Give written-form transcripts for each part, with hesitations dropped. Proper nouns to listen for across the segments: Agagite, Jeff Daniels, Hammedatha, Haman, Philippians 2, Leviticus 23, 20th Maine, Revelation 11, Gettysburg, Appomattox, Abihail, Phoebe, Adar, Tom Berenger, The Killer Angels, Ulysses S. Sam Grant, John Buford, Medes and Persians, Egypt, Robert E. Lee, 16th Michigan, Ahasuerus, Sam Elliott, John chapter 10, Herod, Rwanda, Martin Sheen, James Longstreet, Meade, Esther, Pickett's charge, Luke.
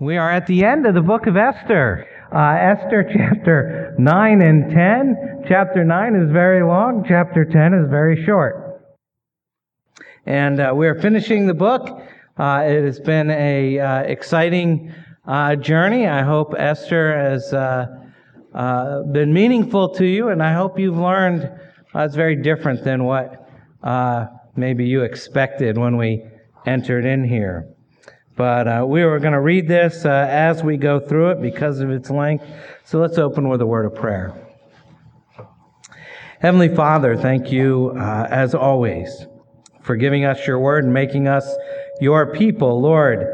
We are at the end of the book of Esther. Esther chapter 9 and 10. Chapter 9 is very long. Chapter 10 is very short. And we are finishing the book. It has been a exciting journey. I hope Esther has been meaningful to you, and I hope you've learned it's very different than what maybe you expected when we entered in here. But we were going to read this as we go through it because of its length. So let's open with a word of prayer. Heavenly Father, thank you, as always, for giving us your word and making us your people. Lord,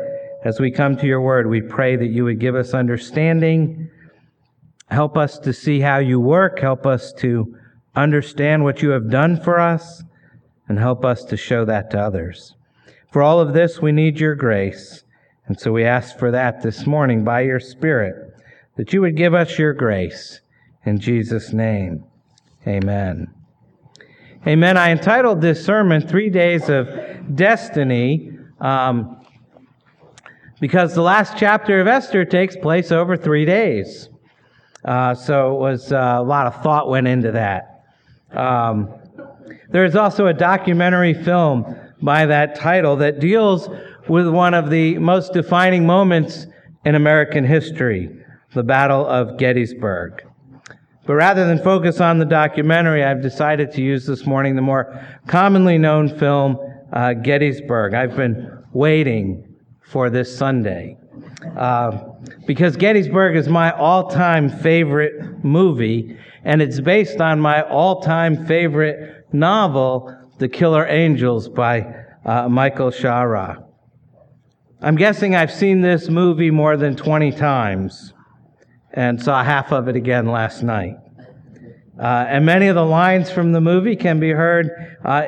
as we come to your word, we pray that you would give us understanding. Help us to see how you work. Help us to understand what you have done for us. And help us to show that to others. For all of this, we need your grace. And so we ask for that this morning by your Spirit, that you would give us your grace. In Jesus' name, amen. Amen. I entitled this sermon, 3 Days of Destiny, because the last chapter of Esther takes place over 3 days. So it was a lot of thought went into that. There is also a documentary film by that title that deals with one of the most defining moments in American history, the Battle of Gettysburg. But rather than focus on the documentary, I've decided to use this morning the more commonly known film, Gettysburg. I've been waiting for this Sunday because Gettysburg is my all-time favorite movie, and it's based on my all-time favorite novel, The Killer Angels by Michael Shaara. I'm guessing I've seen this movie more than 20 times and saw half of it again last night. And many of the lines from the movie can be heard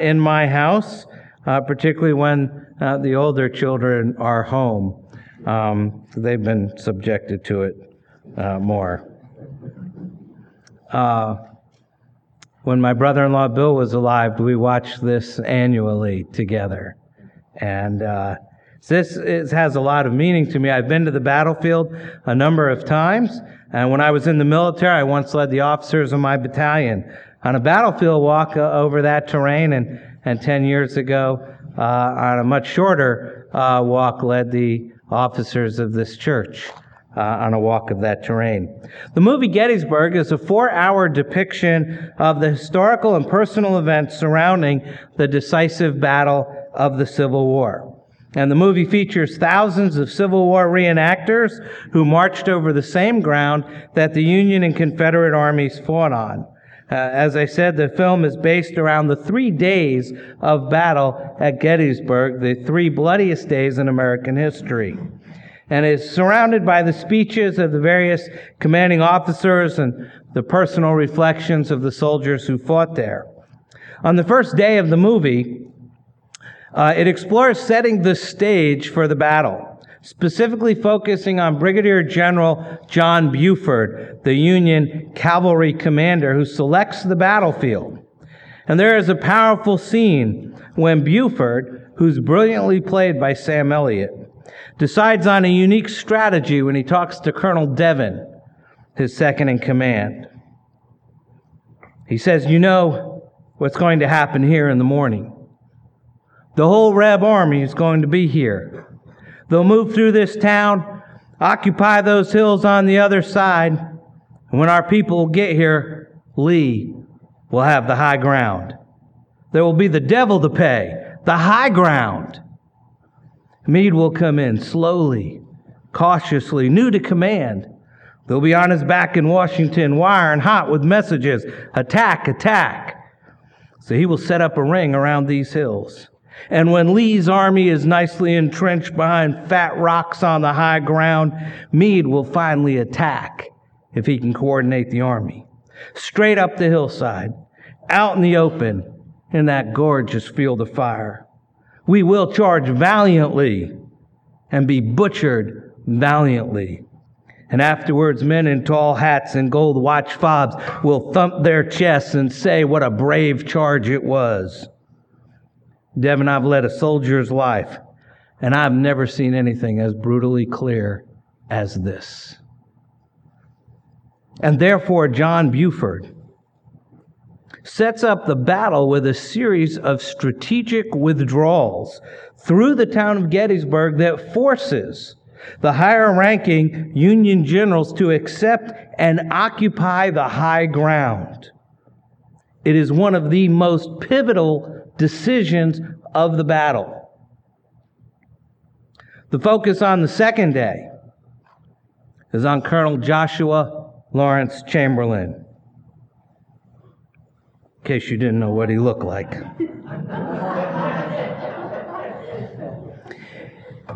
in my house, particularly when the older children are home. They've been subjected to it more. When my brother-in-law Bill was alive, we watched this annually together. And has a lot of meaning to me. I've been to the battlefield a number of times. And when I was in the military, I once led the officers of my battalion on a battlefield walk over that terrain. And 10 years ago, on a much shorter walk, led the officers of this church on a walk of that terrain. The movie Gettysburg is a 4-hour depiction of the historical and personal events surrounding the decisive battle of the Civil War. And the movie features thousands of Civil War reenactors who marched over the same ground that the Union and Confederate armies fought on. As I said, the film is based around the 3 days of battle at Gettysburg, the 3 bloodiest days in American history, and is surrounded by the speeches of the various commanding officers and the personal reflections of the soldiers who fought there. On the first day of the movie, it explores setting the stage for the battle, specifically focusing on Brigadier General John Buford, the Union cavalry commander who selects the battlefield. And there is a powerful scene when Buford, who's brilliantly played by Sam Elliott, decides on a unique strategy when he talks to Colonel Devin, his second in command. He says, "You know what's going to happen here in the morning. The whole Reb army is going to be here. They'll move through this town, occupy those hills on the other side, and when our people get here, Lee will have the high ground. There will be the devil to pay, the high ground. Meade will come in slowly, cautiously, new to command. They'll be on his back in Washington, wiring hot with messages, attack, attack. So he will set up a ring around these hills. And when Lee's army is nicely entrenched behind fat rocks on the high ground, Meade will finally attack if he can coordinate the army. Straight up the hillside, out in the open, in that gorgeous field of fire. We will charge valiantly and be butchered valiantly. And afterwards, men in tall hats and gold watch fobs will thump their chests and say what a brave charge it was. Devin, I've led a soldier's life, and I've never seen anything as brutally clear as this. And therefore, John Buford sets up the battle with a series of strategic withdrawals through the town of Gettysburg that forces the higher-ranking Union generals to accept and occupy the high ground. It is one of the most pivotal decisions of the battle. The focus on the second day is on Colonel Joshua Lawrence Chamberlain, in case you didn't know what he looked like.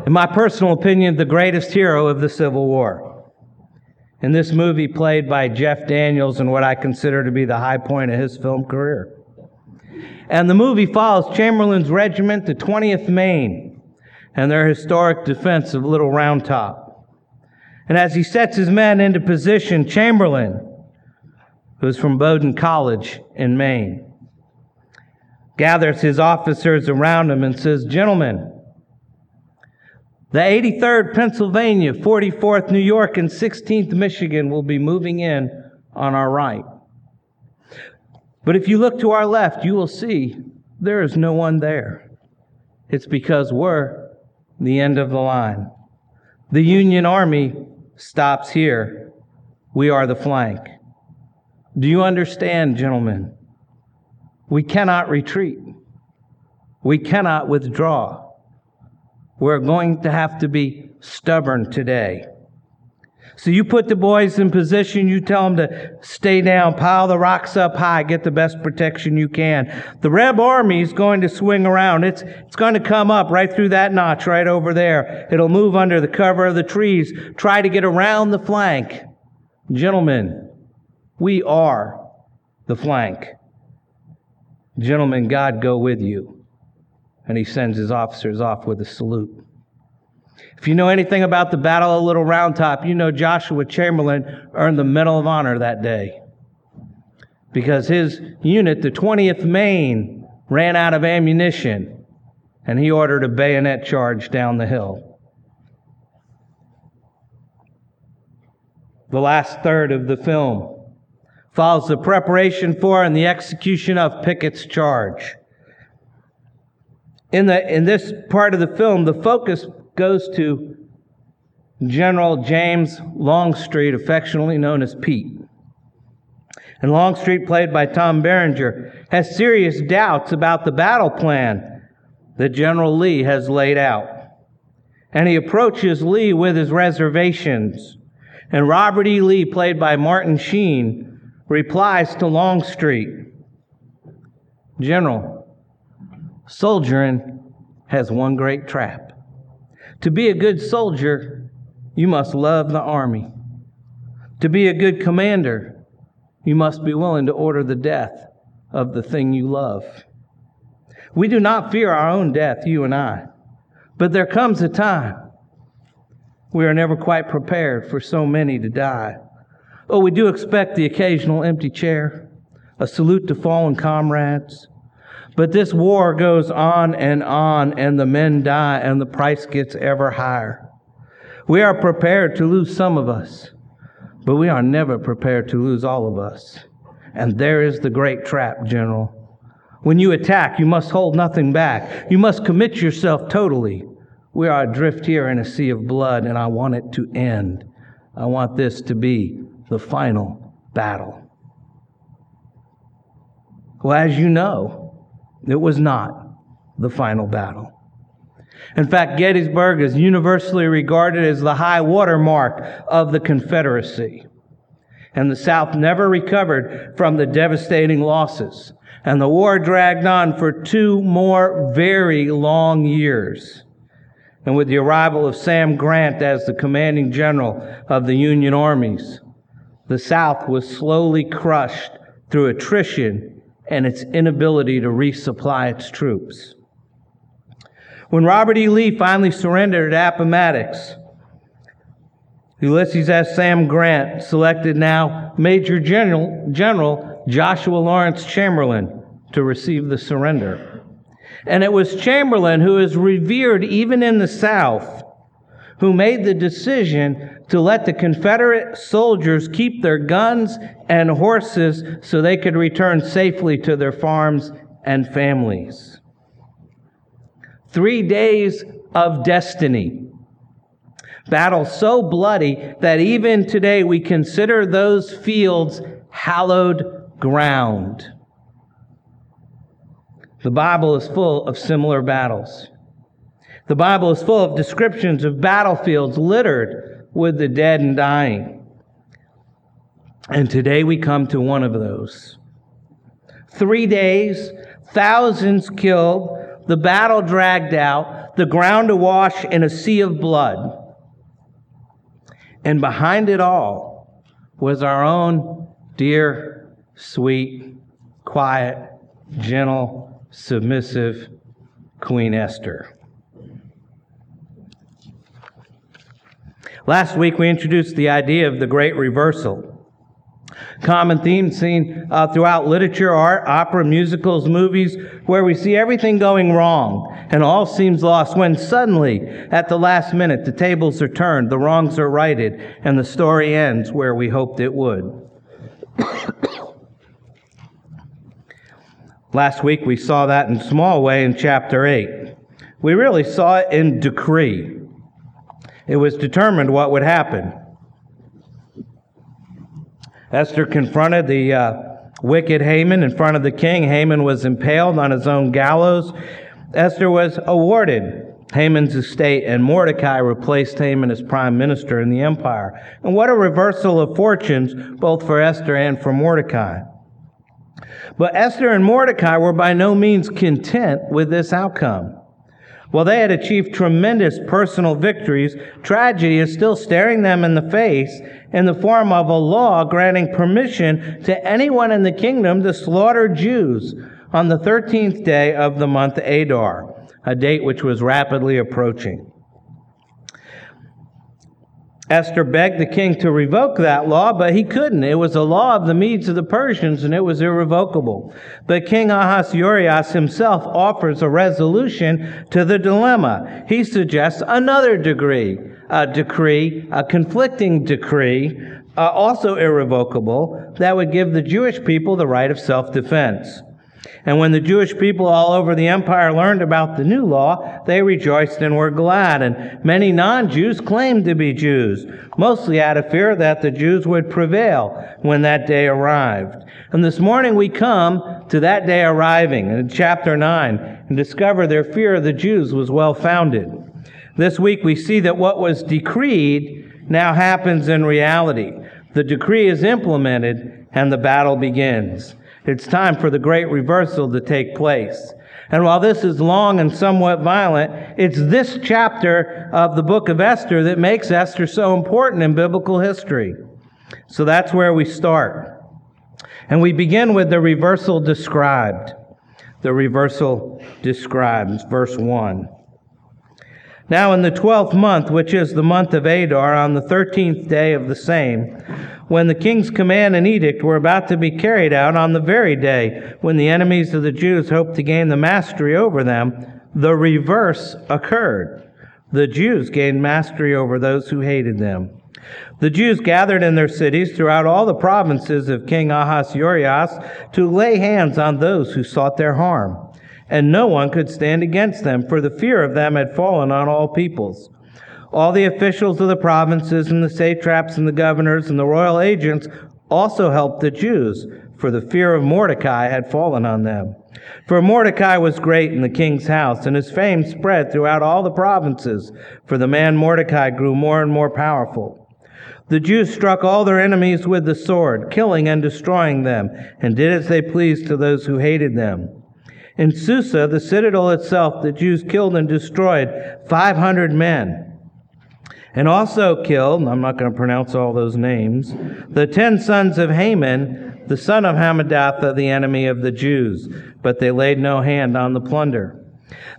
In my personal opinion, the greatest hero of the Civil War. In this movie played by Jeff Daniels in what I consider to be the high point of his film career. And the movie follows Chamberlain's regiment, the 20th Maine, and their historic defense of Little Round Top. And as he sets his men into position, Chamberlain, who's from Bowdoin College in Maine, gathers his officers around him and says, "Gentlemen, the 83rd Pennsylvania, 44th New York, and 16th Michigan will be moving in on our right. But if you look to our left, you will see there is no one there. It's because we're the end of the line. The Union Army stops here. We are the flank. Do you understand, gentlemen? We cannot retreat. We cannot withdraw. We're going to have to be stubborn today. So you put the boys in position. You tell them to stay down, pile the rocks up high, get the best protection you can. The Reb Army is going to swing around. It's going to come up right through that notch right over there. It'll move under the cover of the trees. Try to get around the flank. Gentlemen, we are the flank. Gentlemen, God go with you." And he sends his officers off with a salute. If you know anything about the Battle of Little Round Top, you know Joshua Chamberlain earned the Medal of Honor that day, because his unit, the 20th Maine, ran out of ammunition, and he ordered a bayonet charge down the hill. The last third of the film follows the preparation for and the execution of Pickett's charge. In this part of the film, the focus goes to General James Longstreet, affectionately known as Pete. And Longstreet, played by Tom Berenger, has serious doubts about the battle plan that General Lee has laid out. And he approaches Lee with his reservations. And Robert E. Lee, played by Martin Sheen, replies to Longstreet, "General, soldiering has one great trap. To be a good soldier, you must love the army. To be a good commander, you must be willing to order the death of the thing you love. We do not fear our own death, you and I, but there comes a time we are never quite prepared for so many to die. Oh, we do expect the occasional empty chair, a salute to fallen comrades, but this war goes on, and the men die, and the price gets ever higher. We are prepared to lose some of us, but we are never prepared to lose all of us. And there is the great trap, General. When you attack, you must hold nothing back. You must commit yourself totally. We are adrift here in a sea of blood, and I want it to end. I want this to be the final battle." Well, as you know, it was not the final battle. In fact, Gettysburg is universally regarded as the high water mark of the Confederacy. And the South never recovered from the devastating losses. And the war dragged on for 2 more very long years. And with the arrival of Sam Grant as the commanding general of the Union armies, the South was slowly crushed through attrition and its inability to resupply its troops. When Robert E. Lee finally surrendered at Appomattox, Ulysses S. Sam Grant selected now Major General Joshua Lawrence Chamberlain to receive the surrender. And it was Chamberlain, who is revered even in the South, who made the decision to let the Confederate soldiers keep their guns and horses so they could return safely to their farms and families. 3 days of destiny. Battle so bloody that even today we consider those fields hallowed ground. The Bible is full of similar battles. The Bible is full of descriptions of battlefields littered with the dead and dying. And today we come to one of those. 3 days, thousands killed, the battle dragged out, the ground awash in a sea of blood. And behind it all was our own dear, sweet, quiet, gentle, submissive Queen Esther. Last week we introduced the idea of the great reversal. Common theme seen throughout literature, art, opera, musicals, movies, where we see everything going wrong and all seems lost when suddenly, at the last minute, the tables are turned, the wrongs are righted, and the story ends where we hoped it would. Last week we saw that in a small way in chapter 8. We really saw it in decree. It was determined what would happen. Esther confronted the wicked Haman in front of the king. Haman was impaled on his own gallows. Esther was awarded Haman's estate, and Mordecai replaced Haman as prime minister in the empire. And what a reversal of fortunes, both for Esther and for Mordecai. But Esther and Mordecai were by no means content with this outcome. While they had achieved tremendous personal victories, tragedy is still staring them in the face in the form of a law granting permission to anyone in the kingdom to slaughter Jews on the 13th day of the month Adar, a date which was rapidly approaching. Esther begged the king to revoke that law, but he couldn't. It was a law of the Medes and the Persians, and it was irrevocable. But King Ahasuerus himself offers a resolution to the dilemma. He suggests another conflicting decree, also irrevocable, that would give the Jewish people the right of self-defense. And when the Jewish people all over the empire learned about the new law, they rejoiced and were glad. And many non-Jews claimed to be Jews, mostly out of fear that the Jews would prevail when that day arrived. And this morning we come to that day arriving in chapter 9 and discover their fear of the Jews was well-founded. This week we see that what was decreed now happens in reality. The decree is implemented and the battle begins. It's time for the great reversal to take place. And while this is long and somewhat violent, it's this chapter of the book of Esther that makes Esther so important in biblical history. So that's where we start. And we begin with the reversal described. The reversal described, verse 1. Now in the 12th month, which is the month of Adar, on the 13th day of the same, when the king's command and edict were about to be carried out on the very day when the enemies of the Jews hoped to gain the mastery over them, the reverse occurred. The Jews gained mastery over those who hated them. The Jews gathered in their cities throughout all the provinces of King Ahasuerus to lay hands on those who sought their harm. And no one could stand against them, for the fear of them had fallen on all peoples. All the officials of the provinces and the satraps and the governors and the royal agents also helped the Jews, for the fear of Mordecai had fallen on them. For Mordecai was great in the king's house, and his fame spread throughout all the provinces, for the man Mordecai grew more and more powerful. The Jews struck all their enemies with the sword, killing and destroying them, and did as they pleased to those who hated them. In Susa, the citadel itself, the Jews killed and destroyed 500 men. And also killed, I'm not going to pronounce all those names, the 10 sons of Haman, the son of Hammedatha, the enemy of the Jews. But they laid no hand on the plunder.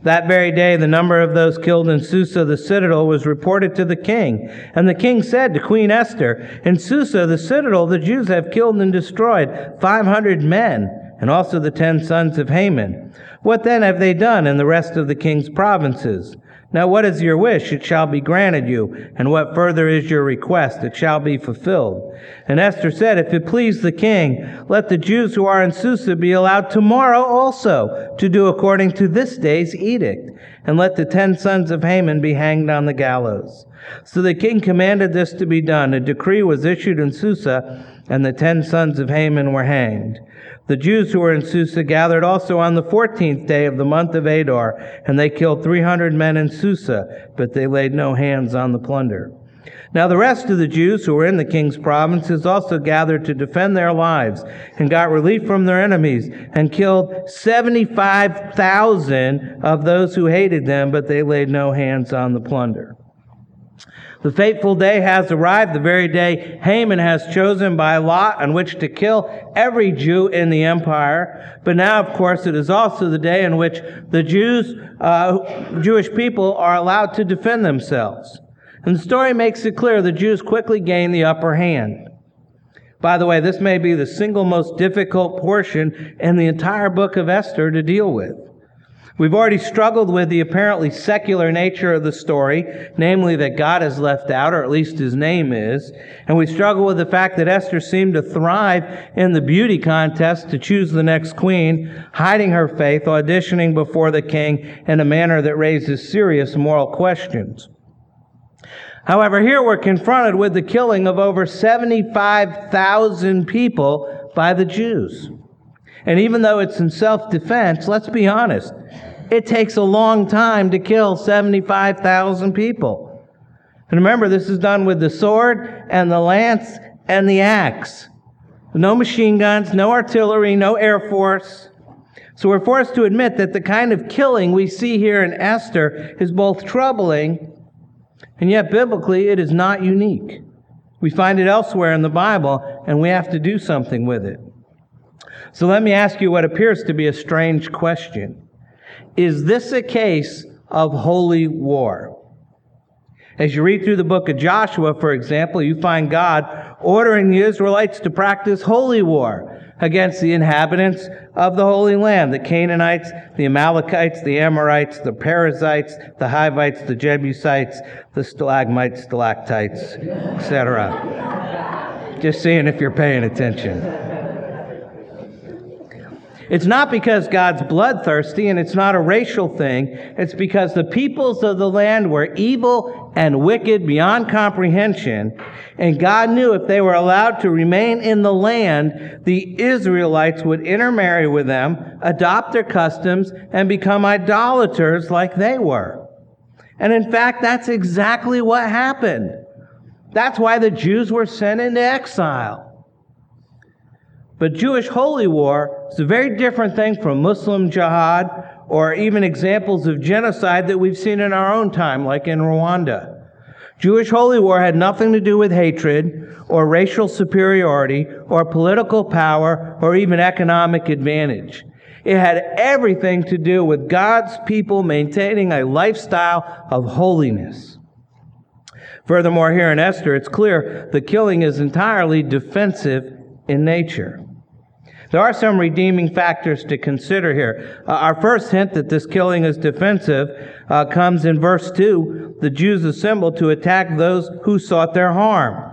That very day, the number of those killed in Susa, the citadel, was reported to the king. And the king said to Queen Esther, in Susa, the citadel, the Jews have killed and destroyed 500 men, and also the 10 sons of Haman. What then have they done in the rest of the king's provinces? Now what is your wish? It shall be granted you. And what further is your request? It shall be fulfilled. And Esther said, If it please the king, let the Jews who are in Susa be allowed tomorrow also to do according to this day's edict, and let the 10 sons of Haman be hanged on the gallows. So the king commanded this to be done. A decree was issued in Susa, and the 10 sons of Haman were hanged. The Jews who were in Susa gathered also on the 14th day of the month of Adar, and they killed 300 men in Susa, but they laid no hands on the plunder. Now the rest of the Jews who were in the king's provinces also gathered to defend their lives, and got relief from their enemies, and killed 75,000 of those who hated them, but they laid no hands on the plunder. The fateful day has arrived, the very day Haman has chosen by lot on which to kill every Jew in the empire. But now, of course, it is also the day in which the Jewish people are allowed to defend themselves. And the story makes it clear the Jews quickly gain the upper hand. By the way, this may be the single most difficult portion in the entire book of Esther to deal with. We've already struggled with the apparently secular nature of the story, namely that God is left out, or at least his name is, and we struggle with the fact that Esther seemed to thrive in the beauty contest to choose the next queen, hiding her faith, auditioning before the king in a manner that raises serious moral questions. However, here we're confronted with the killing of over 75,000 people by the Jews. And even though it's in self-defense, let's be honest, it takes a long time to kill 75,000 people. And remember, this is done with the sword and the lance and the axe. No machine guns, no artillery, no air force. So we're forced to admit that the kind of killing we see here in Esther is both troubling, and yet biblically it is not unique. We find it elsewhere in the Bible, and we have to do something with it. So let me ask you what appears to be a strange question. Is this a case of holy war? As you read through the book of Joshua, for example, you find God ordering the Israelites to practice holy war against the inhabitants of the Holy Land, the Canaanites, the Amalekites, the Amorites, the Perizzites, the Hivites, the Jebusites, the stalagmites, stalactites, etc. Just seeing if you're paying attention. It's not because God's bloodthirsty, and it's not a racial thing. It's because the peoples of the land were evil and wicked beyond comprehension, and God knew if they were allowed to remain in the land, the Israelites would intermarry with them, adopt their customs, and become idolaters like they were. And in fact, that's exactly what happened. That's why the Jews were sent into exile. But Jewish holy war is a very different thing from Muslim jihad or even examples of genocide that we've seen in our own time, like in Rwanda. Jewish holy war had nothing to do with hatred or racial superiority or political power or even economic advantage. It had everything to do with God's people maintaining a lifestyle of holiness. Furthermore, here in Esther, it's clear the killing is entirely defensive in nature. There are some redeeming factors to consider here. Our first hint that this killing is defensive comes in verse 2. The Jews assembled to attack those who sought their harm.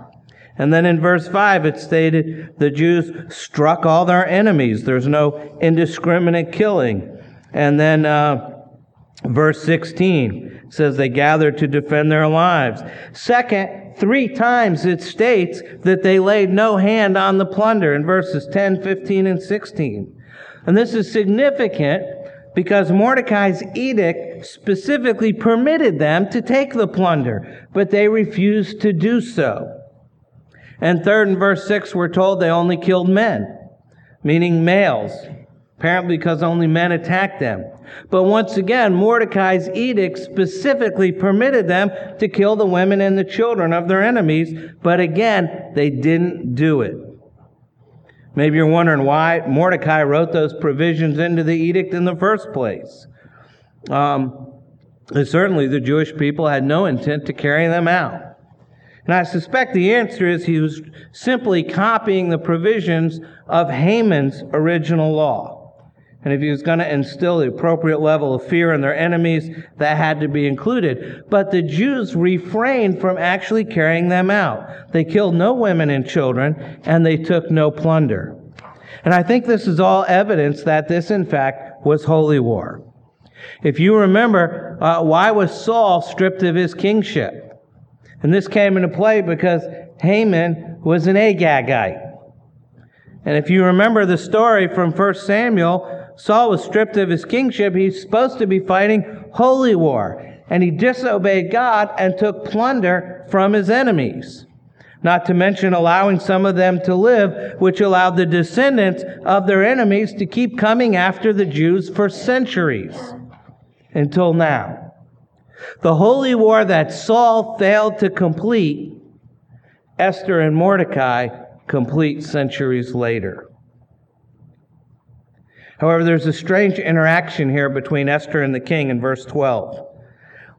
And then in verse 5 it's stated the Jews struck all their enemies. There's no indiscriminate killing. And then verse 16 says they gathered to defend their lives. Second, 3 times it states that they laid no hand on the plunder in verses 10, 15, and 16. And this is significant because Mordecai's edict specifically permitted them to take the plunder, but they refused to do so. And third, in verse 6, we're told they only killed men, meaning males, apparently because only men attacked them. But once again, Mordecai's edict specifically permitted them to kill the women and the children of their enemies, but again, they didn't do it. Maybe you're wondering why Mordecai wrote those provisions into the edict in the first place. Certainly the Jewish people had no intent to carry them out. And I suspect the answer is he was simply copying the provisions of Haman's original law. And if he was going to instill the appropriate level of fear in their enemies, that had to be included. But the Jews refrained from actually carrying them out. They killed no women and children, and they took no plunder. And I think this is all evidence that this, in fact, was holy war. If you remember, why was Saul stripped of his kingship? And this came into play because Haman was an Agagite. And if you remember the story from 1 Samuel, Saul was stripped of his kingship. He's supposed to be fighting holy war. And he disobeyed God and took plunder from his enemies. Not to mention allowing some of them to live, which allowed the descendants of their enemies to keep coming after the Jews for centuries. Until now. The holy war that Saul failed to complete, Esther and Mordecai complete centuries later. However, there's a strange interaction here between Esther and the king in verse 12.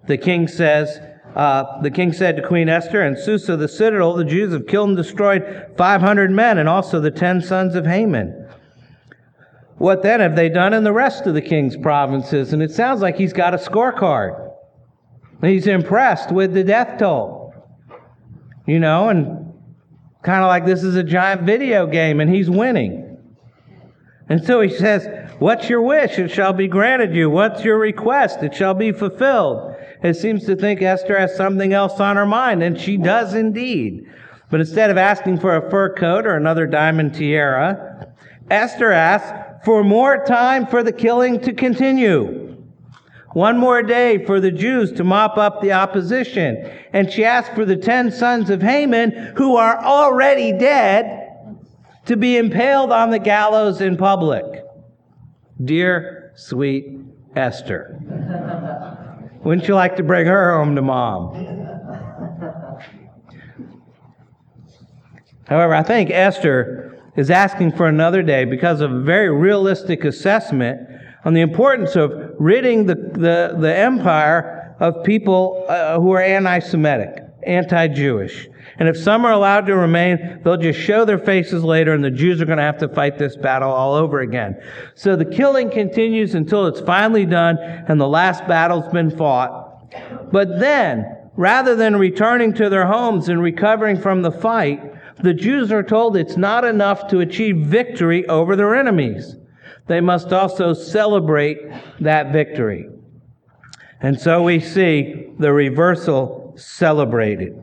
The king said to Queen Esther, "In Susa, the citadel, the Jews have killed and destroyed 500 men and also the 10 sons of Haman. What then have they done in the rest of the king's provinces?" And it sounds like he's got a scorecard. He's impressed with the death toll. You know, and kind of like this is a giant video game and he's winning. And so he says, "What's your wish? It shall be granted you. What's your request? It shall be fulfilled." It seems to think Esther has something else on her mind, and she does indeed. But instead of asking for a fur coat or another diamond tiara, Esther asks for more time for the killing to continue. One more day for the Jews to mop up the opposition. And she asks for the 10 sons of Haman, who are already dead, to be impaled on the gallows in public. Dear, sweet Esther. Wouldn't you like to bring her home to mom? However, I think Esther is asking for another day because of a very realistic assessment on the importance of ridding the empire of people who are anti-Semitic, anti-Jewish. And if some are allowed to remain, they'll just show their faces later, and the Jews are going to have to fight this battle all over again. So the killing continues until it's finally done and the last battle's been fought. But then, rather than returning to their homes and recovering from the fight, the Jews are told it's not enough to achieve victory over their enemies. They must also celebrate that victory. And so we see the reversal celebrated.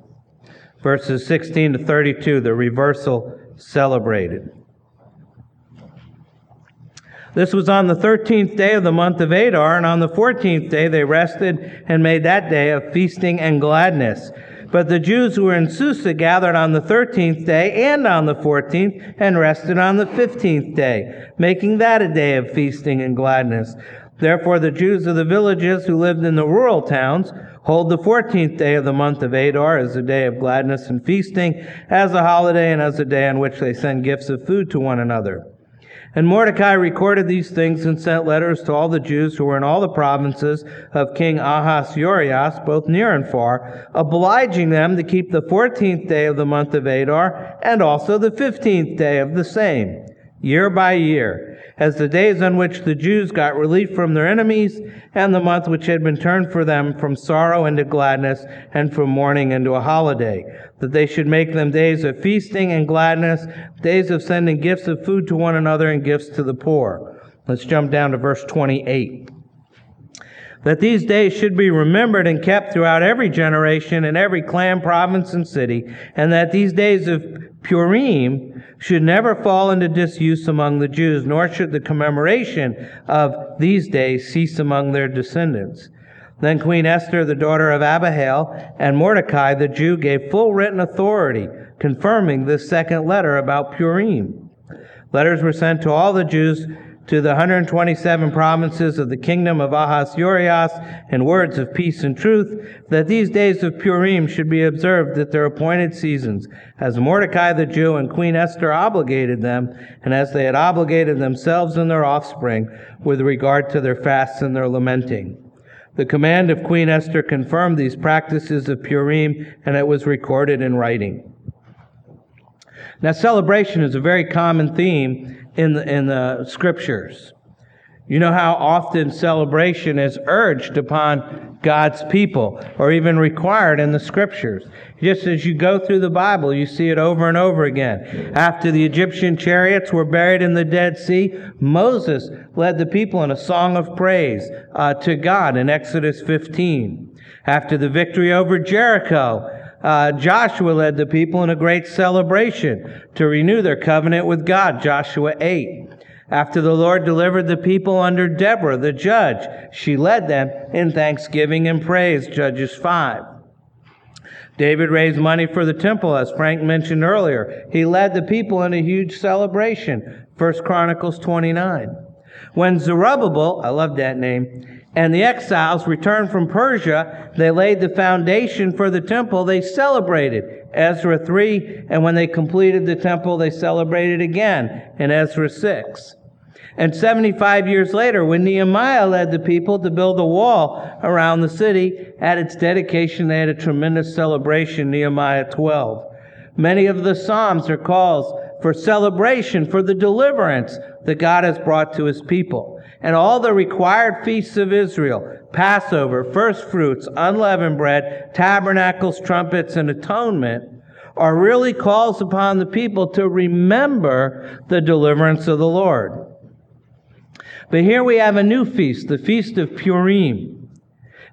Verses 16 to 32, the reversal celebrated. This was on the 13th day of the month of Adar, and on the 14th day they rested and made that day of feasting and gladness. But the Jews who were in Susa gathered on the 13th day and on the 14th and rested on the 15th day, making that a day of feasting and gladness. Therefore the Jews of the villages who lived in the rural towns hold the 14th day of the month of Adar as a day of gladness and feasting, as a holiday and as a day on which they send gifts of food to one another. And Mordecai recorded these things and sent letters to all the Jews who were in all the provinces of King Ahasuerus, both near and far, obliging them to keep the 14th day of the month of Adar and also the 15th day of the same, year by year, as the days on which the Jews got relief from their enemies, and the month which had been turned for them from sorrow into gladness, and from mourning into a holiday, that they should make them days of feasting and gladness, days of sending gifts of food to one another and gifts to the poor. Let's jump down to verse 28. That these days should be remembered and kept throughout every generation and every clan, province, and city, and that these days of Purim should never fall into disuse among the Jews, nor should the commemoration of these days cease among their descendants. Then Queen Esther, the daughter of Abihail, and Mordecai the Jew gave full written authority, confirming this second letter about Purim. Letters were sent to all the Jews to the 127 provinces of the kingdom of Ahasuerus in words of peace and truth, that these days of Purim should be observed at their appointed seasons, as Mordecai the Jew and Queen Esther obligated them, and as they had obligated themselves and their offspring with regard to their fasts and their lamenting. The command of Queen Esther confirmed these practices of Purim, and it was recorded in writing. Now, celebration is a very common theme in the scriptures. You know how often celebration is urged upon God's people or even required in the Scriptures. Just as you go through the Bible, you see it over and over again. After the Egyptian chariots were buried in the Dead Sea, Moses led the people in a song of praise to God in Exodus 15. After the victory over Jericho, Joshua led the people in a great celebration to renew their covenant with God, Joshua 8. After the Lord delivered the people under Deborah, the judge, she led them in thanksgiving and praise, Judges 5. David raised money for the temple, as Frank mentioned earlier. He led the people in a huge celebration, 1 Chronicles 29. When Zerubbabel, I love that name, and the exiles returned from Persia, they laid the foundation for the temple. They celebrated, Ezra 3, and when they completed the temple, they celebrated again in Ezra 6. And 75 years later, when Nehemiah led the people to build a wall around the city, at its dedication, they had a tremendous celebration, Nehemiah 12. Many of the Psalms are calls for celebration, for the deliverance that God has brought to His people. And all the required feasts of Israel, Passover, first fruits, unleavened bread, tabernacles, trumpets, and atonement, are really calls upon the people to remember the deliverance of the Lord. But here we have a new feast, the Feast of Purim.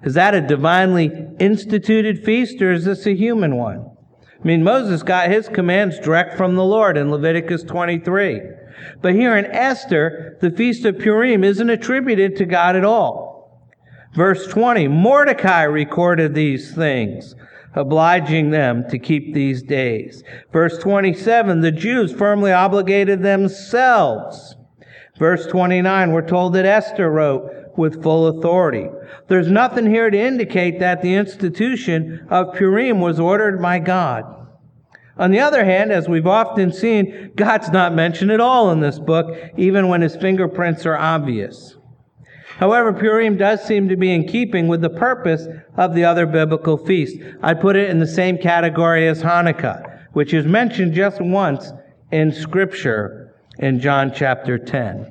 Is that a divinely instituted feast, or is this a human one? I mean, Moses got his commands direct from the Lord in Leviticus 23. But here in Esther, the Feast of Purim isn't attributed to God at all. Verse 20, Mordecai recorded these things, obliging them to keep these days. Verse 27, the Jews firmly obligated themselves. Verse 29, we're told that Esther wrote with full authority. There's nothing here to indicate that the institution of Purim was ordered by God. On the other hand, as we've often seen, God's not mentioned at all in this book, even when His fingerprints are obvious. However, Purim does seem to be in keeping with the purpose of the other biblical feast. I put it in the same category as Hanukkah, which is mentioned just once in Scripture in John chapter 10.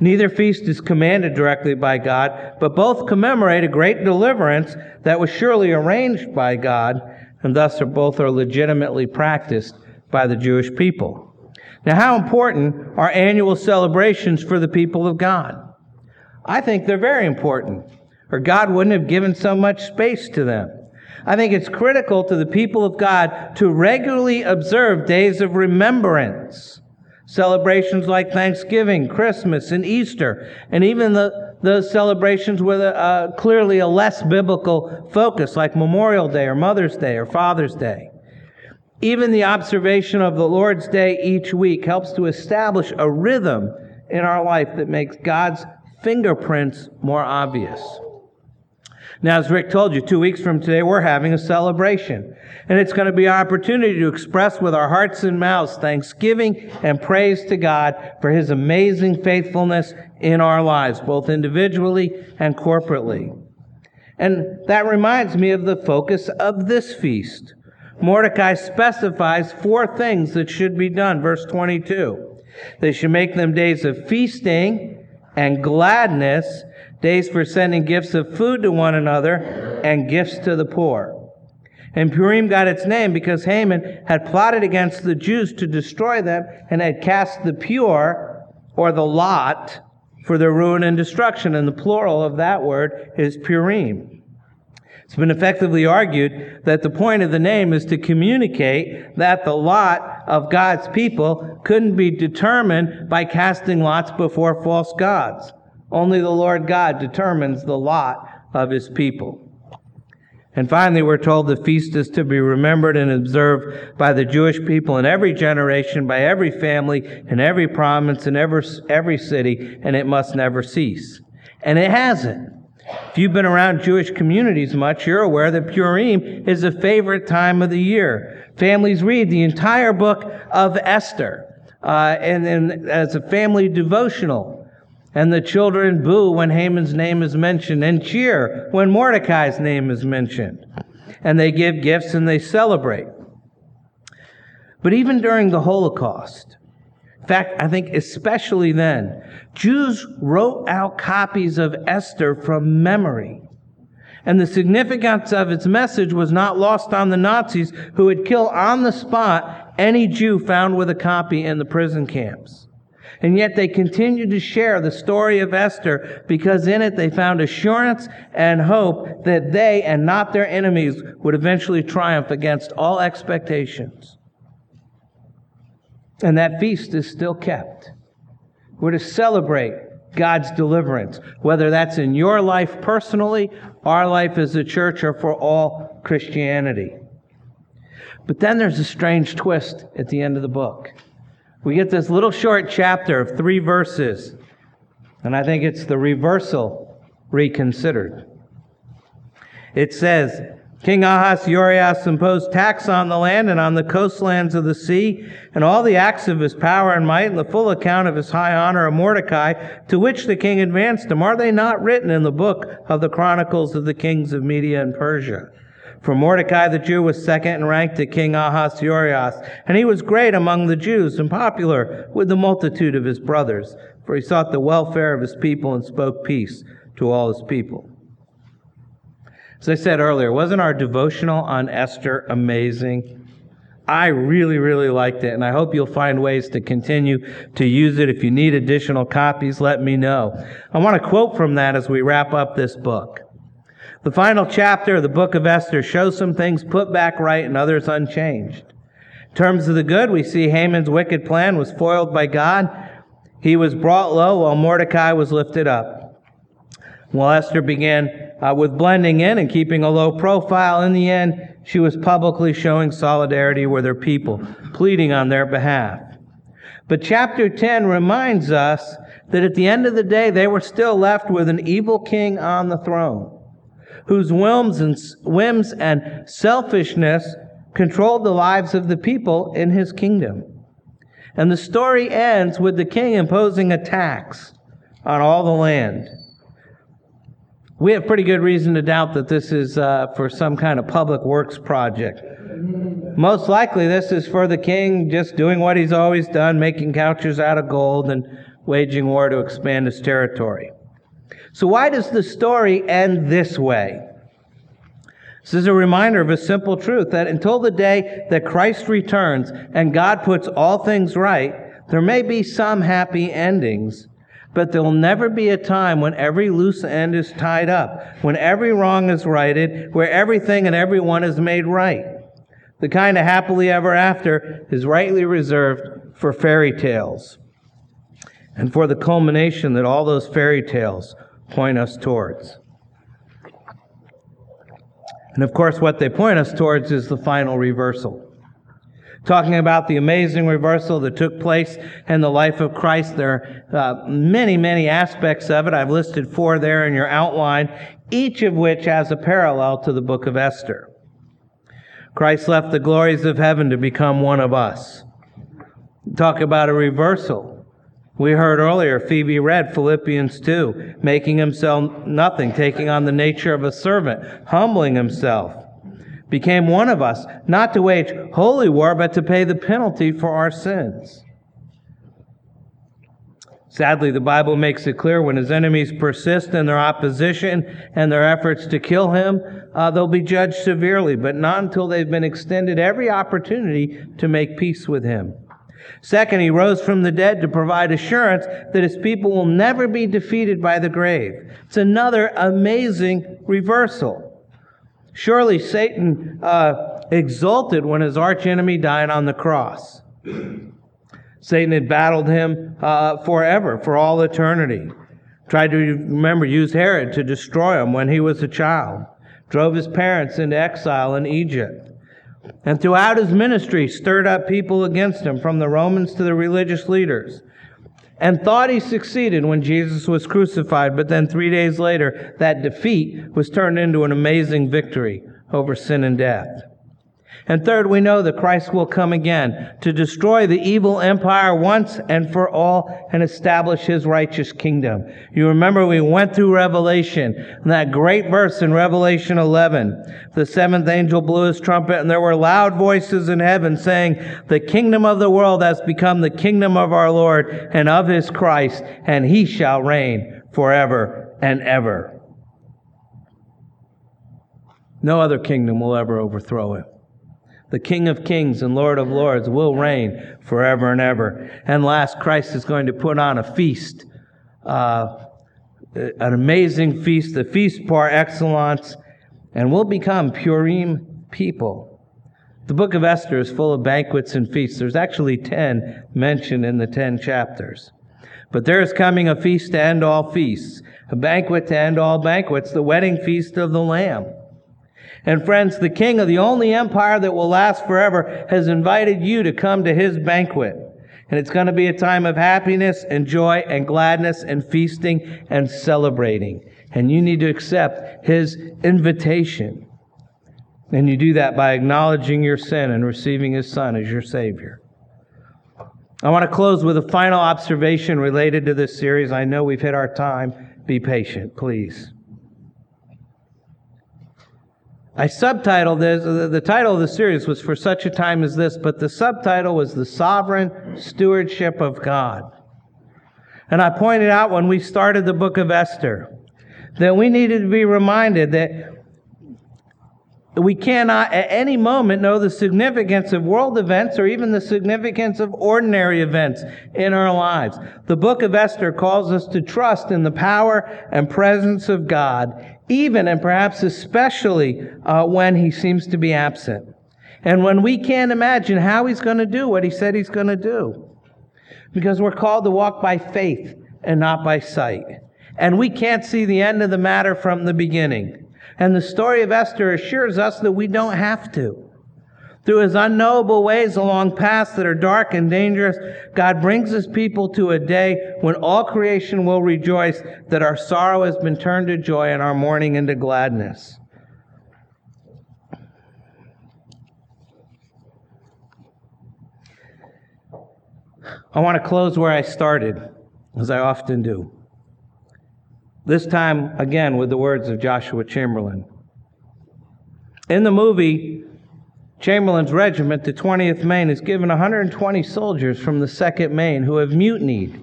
Neither feast is commanded directly by God, but both commemorate a great deliverance that was surely arranged by God, and thus both are legitimately practiced by the Jewish people. Now, how important are annual celebrations for the people of God? I think they're very important, or God wouldn't have given so much space to them. I think it's critical to the people of God to regularly observe days of remembrance, celebrations like Thanksgiving, Christmas, and Easter, and even those celebrations with clearly a less biblical focus, like Memorial Day or Mother's Day or Father's Day. Even the observation of the Lord's Day each week helps to establish a rhythm in our life that makes God's fingerprints more obvious. Now, as Rick told you, 2 weeks from today, we're having a celebration. And it's going to be our opportunity to express with our hearts and mouths thanksgiving and praise to God for His amazing faithfulness in our lives, both individually and corporately. And that reminds me of the focus of this feast. Mordecai specifies four things that should be done, verse 22. They should make them days of feasting and gladness, days for sending gifts of food to one another and gifts to the poor. And Purim got its name because Haman had plotted against the Jews to destroy them and had cast the pure, or the lot, for their ruin and destruction. And the plural of that word is Purim. It's been effectively argued that the point of the name is to communicate that the lot of God's people couldn't be determined by casting lots before false gods. Only the Lord God determines the lot of His people. And finally, we're told the feast is to be remembered and observed by the Jewish people in every generation, by every family, in every province, in every city, and it must never cease. And it hasn't. If you've been around Jewish communities much, you're aware that Purim is a favorite time of the year. Families read the entire book of Esther, and as a family devotional. And the children boo when Haman's name is mentioned and cheer when Mordecai's name is mentioned. And they give gifts and they celebrate. But even during the Holocaust, In fact, I think especially then, Jews wrote out copies of Esther from memory. And the significance of its message was not lost on the Nazis, who would kill on the spot any Jew found with a copy in the prison camps. And yet they continued to share the story of Esther because in it they found assurance and hope that they and not their enemies would eventually triumph against all expectations. And that feast is still kept. We're to celebrate God's deliverance, whether that's in your life personally, our life as a church, or for all Christianity. But then there's a strange twist at the end of the book. We get this little short chapter of 3 verses, and I think it's the reversal reconsidered. It says, King Ahasuerus imposed tax on the land and on the coastlands of the sea, and all the acts of his power and might, and the full account of his high honor of Mordecai, to which the king advanced him, are they not written in the book of the chronicles of the kings of Media and Persia? For Mordecai the Jew was second in rank to King Ahasuerus, and he was great among the Jews and popular with the multitude of his brothers, for he sought the welfare of his people and spoke peace to all his people. As I said earlier, wasn't our devotional on Esther amazing? I really, really liked it, and I hope you'll find ways to continue to use it. If you need additional copies, let me know. I want to quote from that as we wrap up this book. The final chapter of the book of Esther shows some things put back right and others unchanged. In terms of the good, we see Haman's wicked plan was foiled by God. He was brought low while Mordecai was lifted up. While Esther began with blending in and keeping a low profile, in the end, she was publicly showing solidarity with her people, pleading on their behalf. But chapter 10 reminds us that at the end of the day, they were still left with an evil king on the throne, whose whims and selfishness controlled the lives of the people in his kingdom. And the story ends with the king imposing a tax on all the land. We have pretty good reason to doubt that this is for some kind of public works project. Most likely this is for the king just doing what he's always done, making couches out of gold and waging war to expand his territory. So why does the story end this way? This is a reminder of a simple truth, that until the day that Christ returns and God puts all things right, there may be some happy endings, but there will never be a time when every loose end is tied up, when every wrong is righted, where everything and everyone is made right. The kind of happily ever after is rightly reserved for fairy tales and for the culmination that all those fairy tales point us towards. And of course, what they point us towards is the final reversal. Talking about the amazing reversal that took place in the life of Christ. There are many, many aspects of it. I've listed 4 there in your outline, each of which has a parallel to the book of Esther. Christ left the glories of heaven to become one of us. Talk about a reversal. We heard earlier, Phoebe read Philippians 2, making himself nothing, taking on the nature of a servant, humbling himself. Became one of us, not to wage holy war, but to pay the penalty for our sins. Sadly, the Bible makes it clear when his enemies persist in their opposition and their efforts to kill him, they'll be judged severely, but not until they've been extended every opportunity to make peace with him. Second, he rose from the dead to provide assurance that his people will never be defeated by the grave. It's another amazing reversal. Surely Satan exulted when his archenemy died on the cross. Satan had battled him forever, for all eternity. Tried to, remember, use Herod to destroy him when he was a child. Drove his parents into exile in Egypt. And throughout his ministry, stirred up people against him, from the Romans to the religious leaders. And thought he succeeded when Jesus was crucified, but then 3 days later, that defeat was turned into an amazing victory over sin and death. And third, we know that Christ will come again to destroy the evil empire once and for all and establish his righteous kingdom. You remember we went through Revelation, that great verse in Revelation 11. The seventh angel blew his trumpet, and there were loud voices in heaven saying, "The kingdom of the world has become the kingdom of our Lord and of his Christ, and he shall reign forever and ever." No other kingdom will ever overthrow him. The King of Kings and Lord of Lords will reign forever and ever. And last, Christ is going to put on a feast, an amazing feast, the feast par excellence, and we'll become Purim people. The book of Esther is full of banquets and feasts. There's actually 10 mentioned in the 10 chapters. But there is coming a feast to end all feasts, a banquet to end all banquets, the wedding feast of the Lamb. And friends, the king of the only empire that will last forever has invited you to come to his banquet. And it's going to be a time of happiness and joy and gladness and feasting and celebrating. And you need to accept his invitation. And you do that by acknowledging your sin and receiving his Son as your Savior. I want to close with a final observation related to this series. I know we've hit our time. Be patient, please. I subtitled this, the title of the series was For Such a Time as This, but the subtitle was The Sovereign Stewardship of God. And I pointed out when we started the book of Esther that we needed to be reminded that we cannot at any moment know the significance of world events or even the significance of ordinary events in our lives. The book of Esther calls us to trust in the power and presence of God, even and perhaps especially when he seems to be absent. And when we can't imagine how he's going to do what he said he's going to do. Because we're called to walk by faith and not by sight. And we can't see the end of the matter from the beginning. And the story of Esther assures us that we don't have to. Through his unknowable ways along paths that are dark and dangerous, God brings his people to a day when all creation will rejoice that our sorrow has been turned to joy and our mourning into gladness. I want to close where I started, as I often do. This time, again, with the words of Joshua Chamberlain. In the movie, Chamberlain's regiment, the 20th Maine, is given 120 soldiers from the 2nd Maine who have mutinied.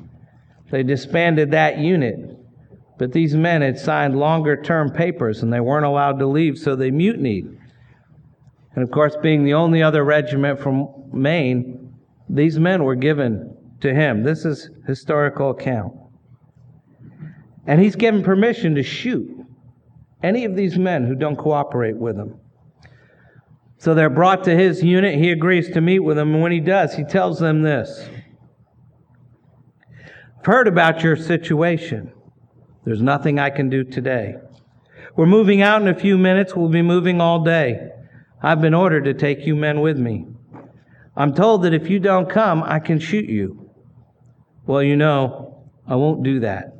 They disbanded that unit, but these men had signed longer-term papers and they weren't allowed to leave, so they mutinied. And of course, being the only other regiment from Maine, these men were given to him. This is historical account. And he's given permission to shoot any of these men who don't cooperate with him. So they're brought to his unit. He agrees to meet with them. And when he does, he tells them this. I've heard about your situation. There's nothing I can do today. We're moving out in a few minutes. We'll be moving all day. I've been ordered to take you men with me. I'm told that if you don't come, I can shoot you. Well, you know, I won't do that.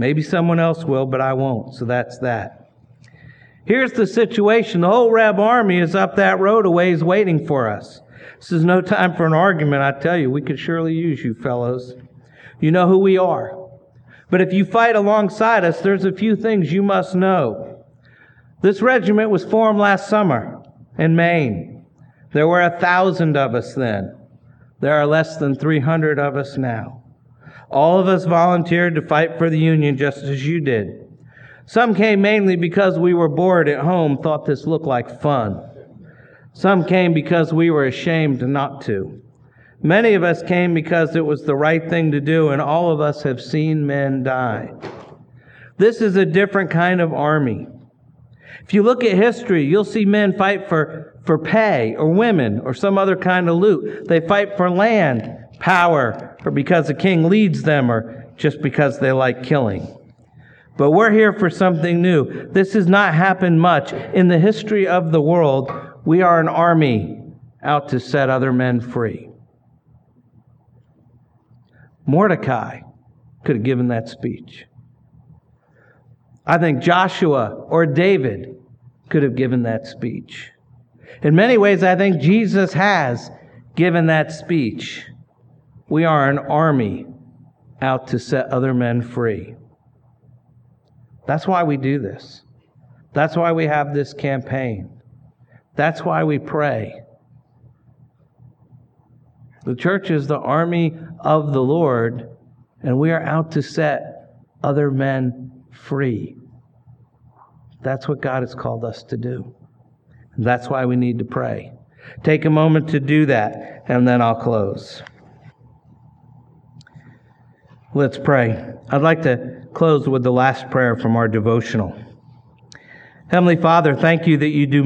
Maybe someone else will, but I won't. So that's that. Here's the situation. The whole Reb army is up that road a ways waiting for us. This is no time for an argument, I tell you. We could surely use you fellows. You know who we are. But if you fight alongside us, there's a few things you must know. This regiment was formed last summer in Maine. There were 1,000 of us then. There are less than 300 of us now. All of us volunteered to fight for the Union just as you did. Some came mainly because we were bored at home, thought this looked like fun. Some came because we were ashamed not to. Many of us came because it was the right thing to do, and all of us have seen men die. This is a different kind of army. If you look at history, you'll see men fight for pay or women or some other kind of loot. They fight for land, power, or because a king leads them, or just because they like killing. But we're here for something new. This has not happened much in the history of the world. We are an army out to set other men free. Mordecai could have given that speech. I think Joshua or David could have given that speech. In many ways, I think Jesus has given that speech. We are an army out to set other men free. That's why we do this. That's why we have this campaign. That's why we pray. The church is the army of the Lord, and we are out to set other men free. That's what God has called us to do. And that's why we need to pray. Take a moment to do that, and then I'll close. Let's pray. I'd like to close with the last prayer from our devotional. Heavenly Father, thank you that you do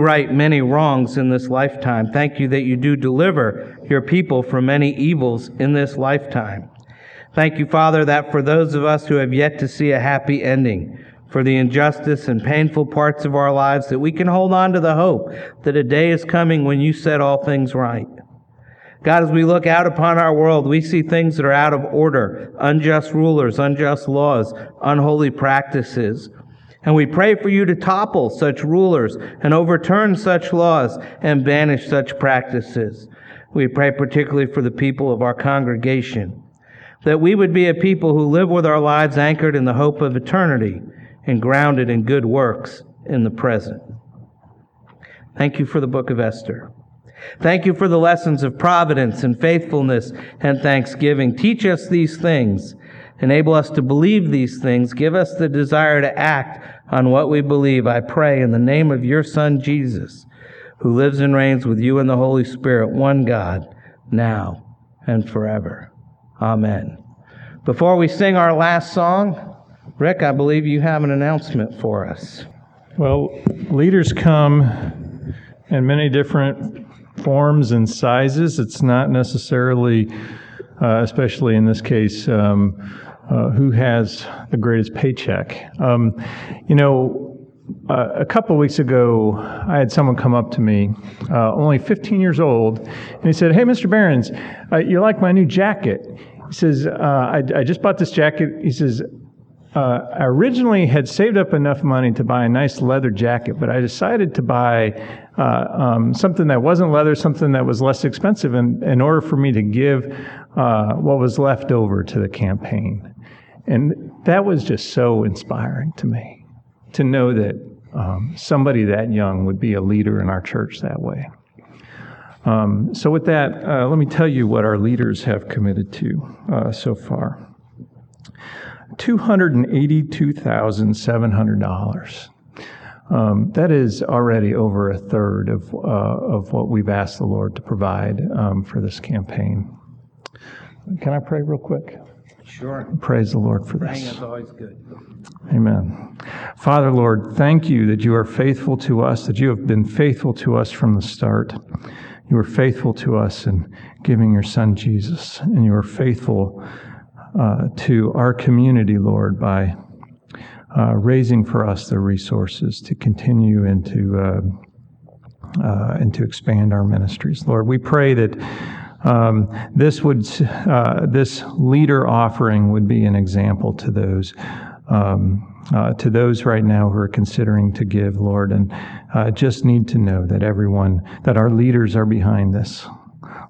right many wrongs in this lifetime. Thank you that you do deliver your people from many evils in this lifetime. Thank you, Father, that for those of us who have yet to see a happy ending, for the injustice and painful parts of our lives, that we can hold on to the hope that a day is coming when you set all things right. God, as we look out upon our world, we see things that are out of order, unjust rulers, unjust laws, unholy practices. And we pray for you to topple such rulers and overturn such laws and banish such practices. We pray particularly for the people of our congregation, that we would be a people who live with our lives anchored in the hope of eternity and grounded in good works in the present. Thank you for the book of Esther. Thank you for the lessons of providence and faithfulness and thanksgiving. Teach us these things. Enable us to believe these things. Give us the desire to act on what we believe, I pray, in the name of your Son, Jesus, who lives and reigns with you in the Holy Spirit, one God, now and forever. Amen. Before we sing our last song, Rick, I believe you have an announcement for us. Well, leaders come in many different forms and sizes. It's not necessarily, especially in this case, who has the greatest paycheck. A couple of weeks ago, I had someone come up to me, only 15 years old, and he said, "Hey, Mr. Behrens, you like my new jacket?" He says, I just bought this jacket. He says, I originally had saved up enough money to buy a nice leather jacket, but I decided to buy something that wasn't leather, something that was less expensive in order for me to give what was left over to the campaign. And that was just so inspiring to me, to know that somebody that young would be a leader in our church that way. So with that, let me tell you what our leaders have committed to so far. $282,700. That is already over a third of what we've asked the Lord to provide for this campaign. Can I pray real quick? Sure. Praise the Lord for this. Praying is always good. Amen. Father, Lord, thank you that you are faithful to us, that you have been faithful to us from the start. You were faithful to us in giving your Son, Jesus, and you are faithful to our community, Lord, by raising for us the resources to continue and to expand our ministries. Lord, we pray that this leader offering would be an example to those right now who are considering to give, Lord, and just need to know that that our leaders are behind this.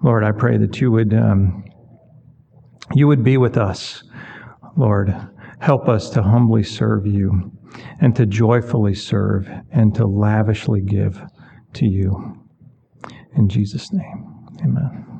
Lord, I pray that you would be with us, Lord. Help us to humbly serve you and to joyfully serve and to lavishly give to you. In Jesus' name, amen.